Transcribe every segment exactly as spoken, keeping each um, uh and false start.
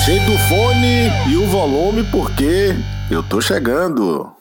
Ajeita o fone e o volume porque eu tô chegando.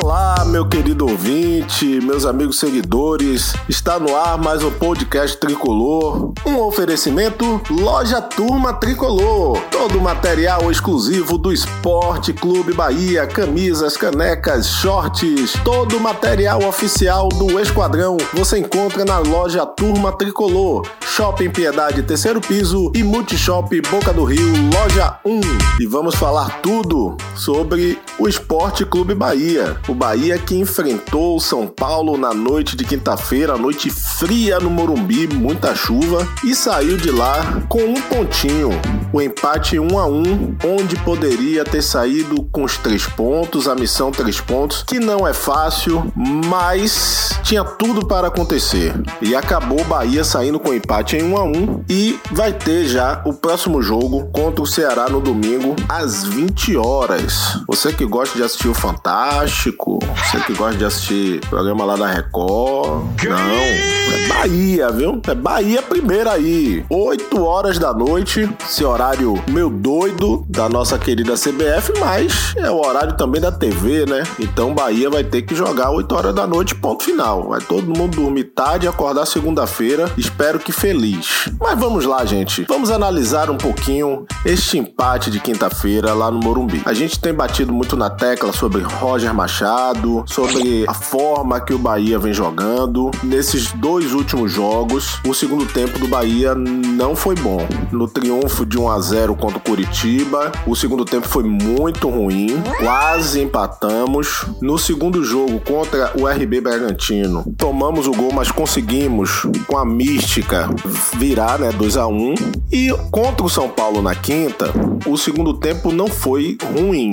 Olá, meu querido ouvinte, meus amigos seguidores, está no ar mais um podcast Tricolor, um oferecimento Loja Turma Tricolor, todo o material exclusivo do Esporte Clube Bahia, camisas, canecas, shorts, todo o material oficial do Esquadrão, você encontra na Loja Turma Tricolor, Shopping Piedade Terceiro Piso e Multishop Boca do Rio, Loja um. E vamos falar tudo sobre o Esporte Clube Bahia. O Bahia que enfrentou o São Paulo na noite de quinta-feira, noite fria no Morumbi, muita chuva, e saiu de lá com um pontinho. O empate um a um, onde poderia ter saído com os três pontos, a missão três pontos, que não é fácil, mas tinha tudo para acontecer. E acabou o Bahia saindo com empate em um a um e vai ter já o próximo jogo contra o Ceará no domingo, às vinte horas. Você que gosta de assistir o Fantástico, você que gosta de assistir programa lá da Record, não, é Bahia, viu? É Bahia primeiro aí, oito horas da noite, esse horário meio doido da nossa querida C B F, mas é o horário também da T V, né? Então Bahia vai ter que jogar oito horas da noite, ponto final. Vai todo mundo dormir tarde e acordar segunda-feira, espero que feliz. Mas vamos lá, gente, vamos analisar um pouquinho este empate de quinta-feira lá no Morumbi. A gente tem batido muito na tecla sobre Roger Machado, sobre a forma que o Bahia vem jogando. Nesses dois últimos jogos, o segundo tempo do Bahia não foi bom. No triunfo de um a zero contra o Curitiba, o segundo tempo foi muito ruim, quase empatamos. No segundo jogo contra o R B Bragantino, tomamos o gol, mas conseguimos, com a mística, virar, né, dois a um. E contra o São Paulo na quinta, o segundo tempo não foi ruim.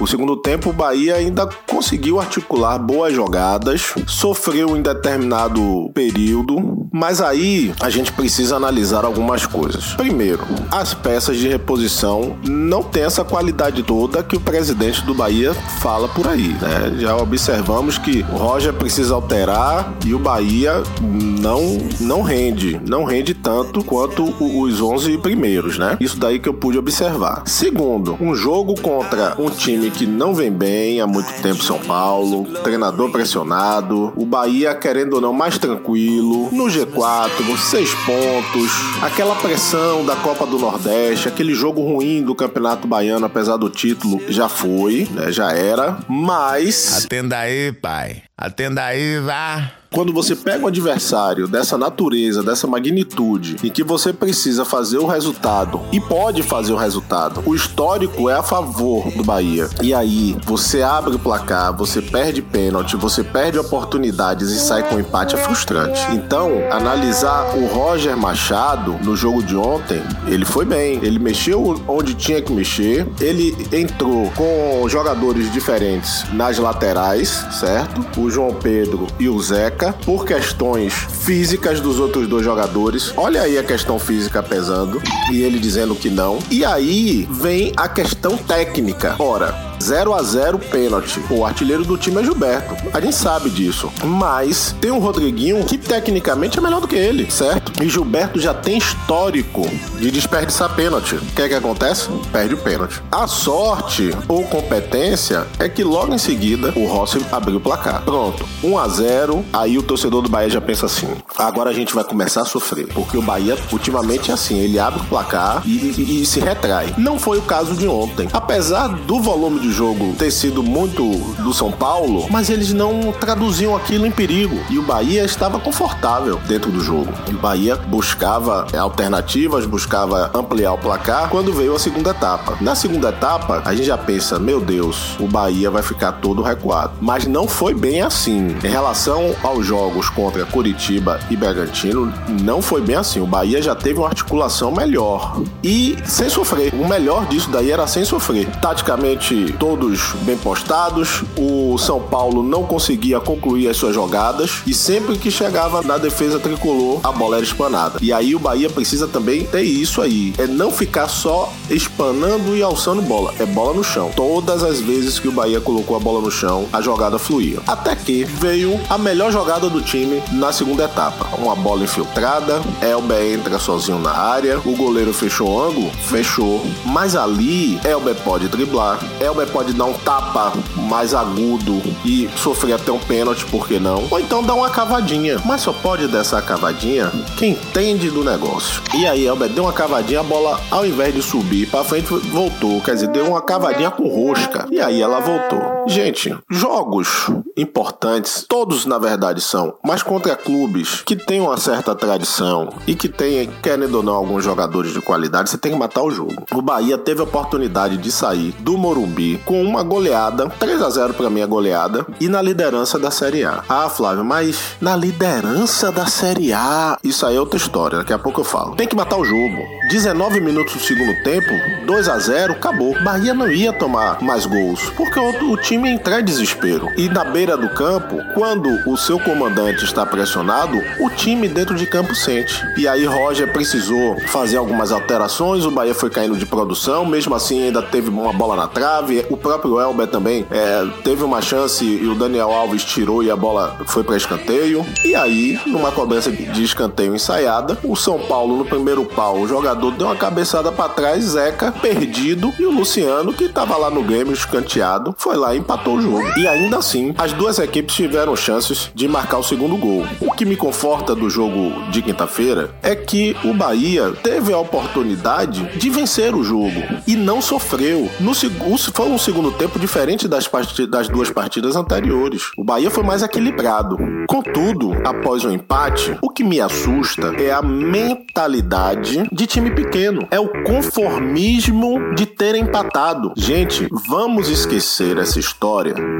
O segundo tempo, o Bahia ainda conseguiu articular boas jogadas, sofreu em determinado período, mas aí a gente precisa analisar algumas coisas. Primeiro, as peças de reposição não têm essa qualidade toda que o presidente do Bahia fala por aí, né? Já observamos que o Roger precisa alterar e o Bahia não, não rende, não rende tanto quanto os onze primeiros, né? Isso daí que eu pude observar. Segundo, um jogo contra um time que não vem bem há muito tempo, São Paulo, treinador pressionado, o Bahia, querendo ou não, mais tranquilo, no G quatro, seis pontos, aquela pressão da Copa do Nordeste, aquele jogo ruim do Campeonato Baiano, apesar do título, já foi, né, já era, mas... Atenda aí, pai, atenda aí, vá... Quando você pega um adversário dessa natureza, dessa magnitude, em que você precisa fazer o resultado e pode fazer o resultado, o histórico é a favor do Bahia. E aí, você abre o placar, você perde pênalti, você perde oportunidades e sai com empate é frustrante. Então, analisar o Roger Machado no jogo de ontem, ele foi bem. Ele mexeu onde tinha que mexer, ele entrou com jogadores diferentes nas laterais, certo? O João Pedro e o Zeca, por questões físicas dos outros dois jogadores. Olha aí a questão física pesando e ele dizendo que não. E aí vem a questão técnica. Ora, zero a zero pênalti. O artilheiro do time é Gilberto. A gente sabe disso. Mas tem um Rodriguinho que tecnicamente é melhor do que ele, certo? E Gilberto já tem histórico de desperdiçar pênalti. O que é que acontece? Perde o pênalti. A sorte ou competência é que logo em seguida o Rossi abriu o placar. Pronto. um a zero. Aí o torcedor do Bahia já pensa assim: agora a gente vai começar a sofrer. Porque o Bahia ultimamente é assim. Ele abre o placar e, e, e se retrai. Não foi o caso de ontem. Apesar do volume de jogo ter sido muito do São Paulo, mas eles não traduziam aquilo em perigo, e o Bahia estava confortável dentro do jogo. O Bahia buscava alternativas, buscava ampliar o placar quando veio a segunda etapa. Na segunda etapa, a gente já pensa, meu Deus, o Bahia vai ficar todo recuado, mas não foi bem assim. Em relação aos jogos contra Curitiba e Bragantino, não foi bem assim. O Bahia já teve uma articulação melhor e sem sofrer. O melhor disso daí era sem sofrer. Taticamente todos bem postados, o São Paulo não conseguia concluir as suas jogadas e sempre que chegava na defesa tricolor, a bola era espanada. E aí o Bahia precisa também ter isso aí, é não ficar só espanando e alçando bola, é bola no chão. Todas as vezes que o Bahia colocou a bola no chão, a jogada fluía. Até que veio a melhor jogada do time na segunda etapa. Uma bola infiltrada, Elber entra sozinho na área, o goleiro fechou o ângulo? Fechou. Mas ali, Elber pode driblar, Elber pode dar um tapa mais agudo e sofrer até um pênalti, por que não? Ou então dar uma cavadinha. Mas só pode dar essa cavadinha quem entende do negócio. E aí, Elber deu uma cavadinha, a bola, ao invés de subir pra frente, voltou. Quer dizer, deu uma cavadinha com rosca. E aí ela voltou. Gente, jogos importantes, todos na verdade são, mas contra clubes que têm uma certa tradição e que têm, querendo ou não, alguns jogadores de qualidade, você tem que matar o jogo. O Bahia teve a oportunidade de sair do Morumbi com uma goleada, três a zero pra mim a goleada, e na liderança da Série A. Ah, Flávio, mas na liderança da Série A, isso aí é outra história, daqui a pouco eu falo. Tem que matar o jogo. dezenove minutos do segundo tempo, dois a zero, acabou. Bahia não ia tomar mais gols, porque o, o time ia entrar em desespero. E na beira do campo, quando o seu comandante está pressionado, o time dentro de campo sente. E aí Roger precisou fazer algumas alterações, o Bahia foi caindo de produção, mesmo assim ainda teve uma bola na trave, o próprio Elber também é, teve uma chance e o Daniel Alves tirou e a bola foi para escanteio. E aí, numa cobrança de escanteio ensaiada, o São Paulo no primeiro pau, o jogador deu uma cabeçada para trás, Zeca, perdido, e o Luciano, que estava lá no Grêmio escanteado, foi lá e empatou o jogo. E ainda assim, as duas equipes tiveram chances de marcar o segundo gol. O que me conforta do jogo de quinta-feira é que o Bahia teve a oportunidade de vencer o jogo e não sofreu. No, foi um segundo tempo diferente das, partidas, das duas partidas anteriores. O Bahia foi mais equilibrado. Contudo, após o empate, o que me assusta é a mentalidade de time pequeno. É o conformismo de ter empatado. Gente, vamos esquecer essa história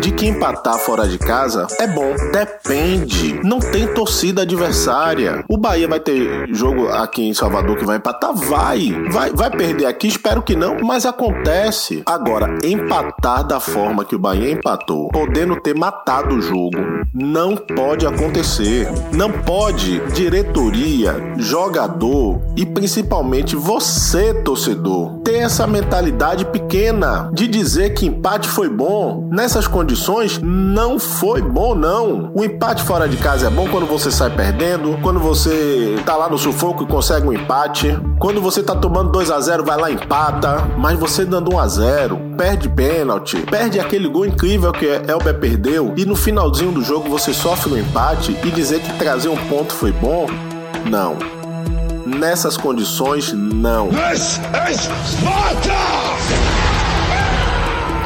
de que empatar fora de casa é bom. Depende. Não tem torcida adversária. O Bahia vai ter jogo aqui em Salvador que vai empatar? Vai. Vai, vai perder aqui? Espero que não, mas acontece. Agora, empatar da forma que o Bahia empatou, podendo ter matado o jogo, não pode acontecer. Não pode diretoria, jogador e principalmente você, torcedor, ter essa mentalidade pequena de dizer que empate foi bom. Nessas condições, não foi bom, não. O empate fora de casa é bom quando você sai perdendo, quando você tá lá no sufoco e consegue um empate, quando você tá tomando dois a zero, vai lá e empata, mas você dando um a zero, perde pênalti, perde aquele gol incrível que Elber perdeu e no finalzinho do jogo você sofre no empate e dizer que trazer um ponto foi bom? Não. Nessas condições, não. This is Sparta!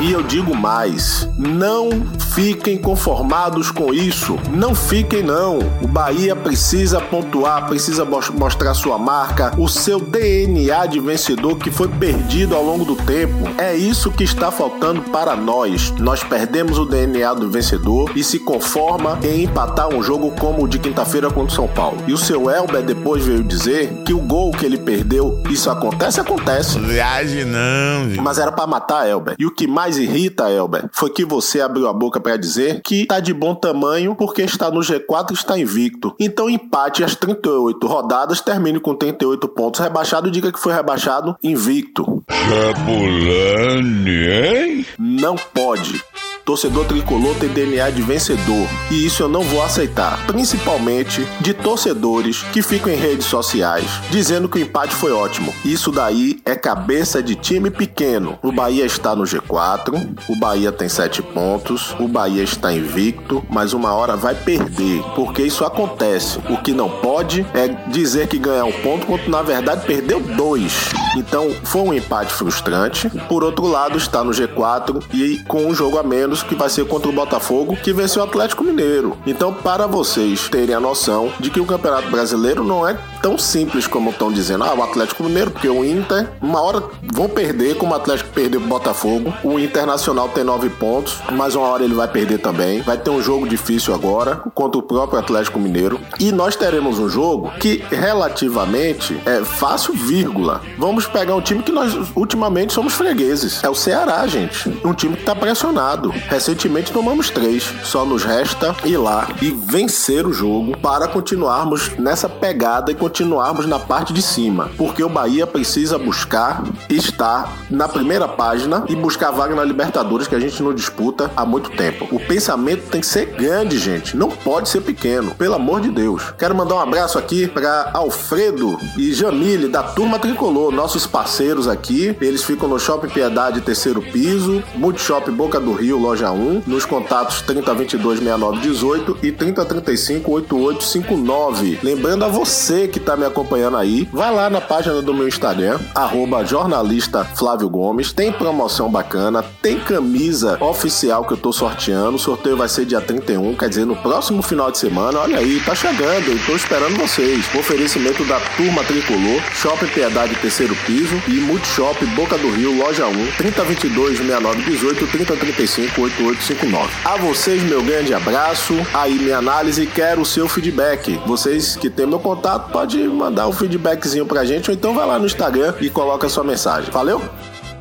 E eu digo mais, não fiquem conformados com isso, não fiquem não. O Bahia precisa pontuar, precisa mostrar sua marca, o seu D N A de vencedor que foi perdido ao longo do tempo. É isso que está faltando para nós. Nós perdemos o D N A do vencedor e se conforma em empatar um jogo como o de quinta-feira contra o São Paulo. E o seu Elber depois veio dizer que o gol que ele perdeu, isso acontece, acontece. Viagem não, viu? Mas era para matar Elber. E o que mais irrita, Elber, foi que você abriu a boca pra dizer que tá de bom tamanho porque está no G quatro e está invicto. Então empate às trinta e oito rodadas, termine com trinta e oito pontos rebaixado, diga que foi rebaixado invicto. Jabulani, hein? Não pode. Torcedor tricolor tem D N A de vencedor e isso eu não vou aceitar, principalmente de torcedores que ficam em redes sociais dizendo que o empate foi ótimo. Isso daí é cabeça de time pequeno. O Bahia está no G quatro, o Bahia tem sete pontos, o Bahia está invicto, mas uma hora vai perder, porque isso acontece. O que não pode é dizer que ganhar um ponto quando na verdade perdeu dois. Então foi um empate frustrante. Por outro lado, está no G quatro e com um jogo a menos jogos, que vai ser contra o Botafogo, que venceu o Atlético Mineiro. Então, para vocês terem a noção de que o Campeonato Brasileiro não é tão simples como estão dizendo. Ah, o Atlético Mineiro, porque o Inter, uma hora vão perder, como o Atlético perdeu pro Botafogo. O Internacional tem nove pontos, mas uma hora ele vai perder também. Vai ter um jogo difícil agora contra o próprio Atlético Mineiro. E nós teremos um jogo que relativamente é fácil, vírgula. Vamos pegar um time que nós ultimamente somos fregueses. É o Ceará, gente. Um time que tá pressionado. Recentemente tomamos três. Só nos resta ir lá e vencer o jogo para continuarmos nessa pegada e continuarmos na parte de cima. Porque o Bahia precisa buscar estar na primeira página e buscar vaga na Libertadores, que a gente não disputa há muito tempo. O pensamento tem que ser grande, gente. Não pode ser pequeno. Pelo amor de Deus. Quero mandar um abraço aqui para Alfredo e Jamile, da Turma Tricolor, nossos parceiros aqui. Eles ficam no Shopping Piedade, terceiro piso, Multishop Boca do Rio, loja um, nos contatos trinta, vinte e dois, sessenta e nove, dezoito e trinta, trinta e cinco, oitenta e oito, cinquenta e nove. Lembrando a você que tá me acompanhando aí, vai lá na página do meu Instagram, arroba jornalista Flávio Gomes, tem promoção bacana, tem camisa oficial que eu tô sorteando, o sorteio vai ser dia trinta e um, quer dizer, no próximo final de semana, olha aí, tá chegando, eu tô esperando vocês. Oferecimento da Turma Tricolor, Shopping Piedade, terceiro piso e Multishop Boca do Rio, loja um, trinta, vinte e dois, sessenta e nove, dezoito, trinta, trinta e cinco, oitenta e oito, cinquenta e nove. A vocês, meu grande abraço, aí minha análise, quero o seu feedback. Vocês que têm meu contato, pode mandar um feedbackzinho pra gente, ou então vai lá no Instagram e coloca sua mensagem. Valeu?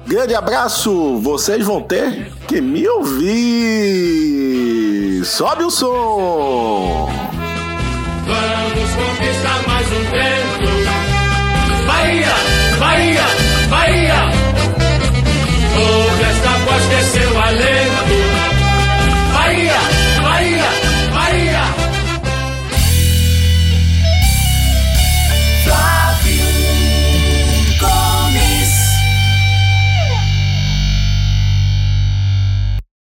Grande abraço, vocês vão ter que me ouvir. Sobe o som!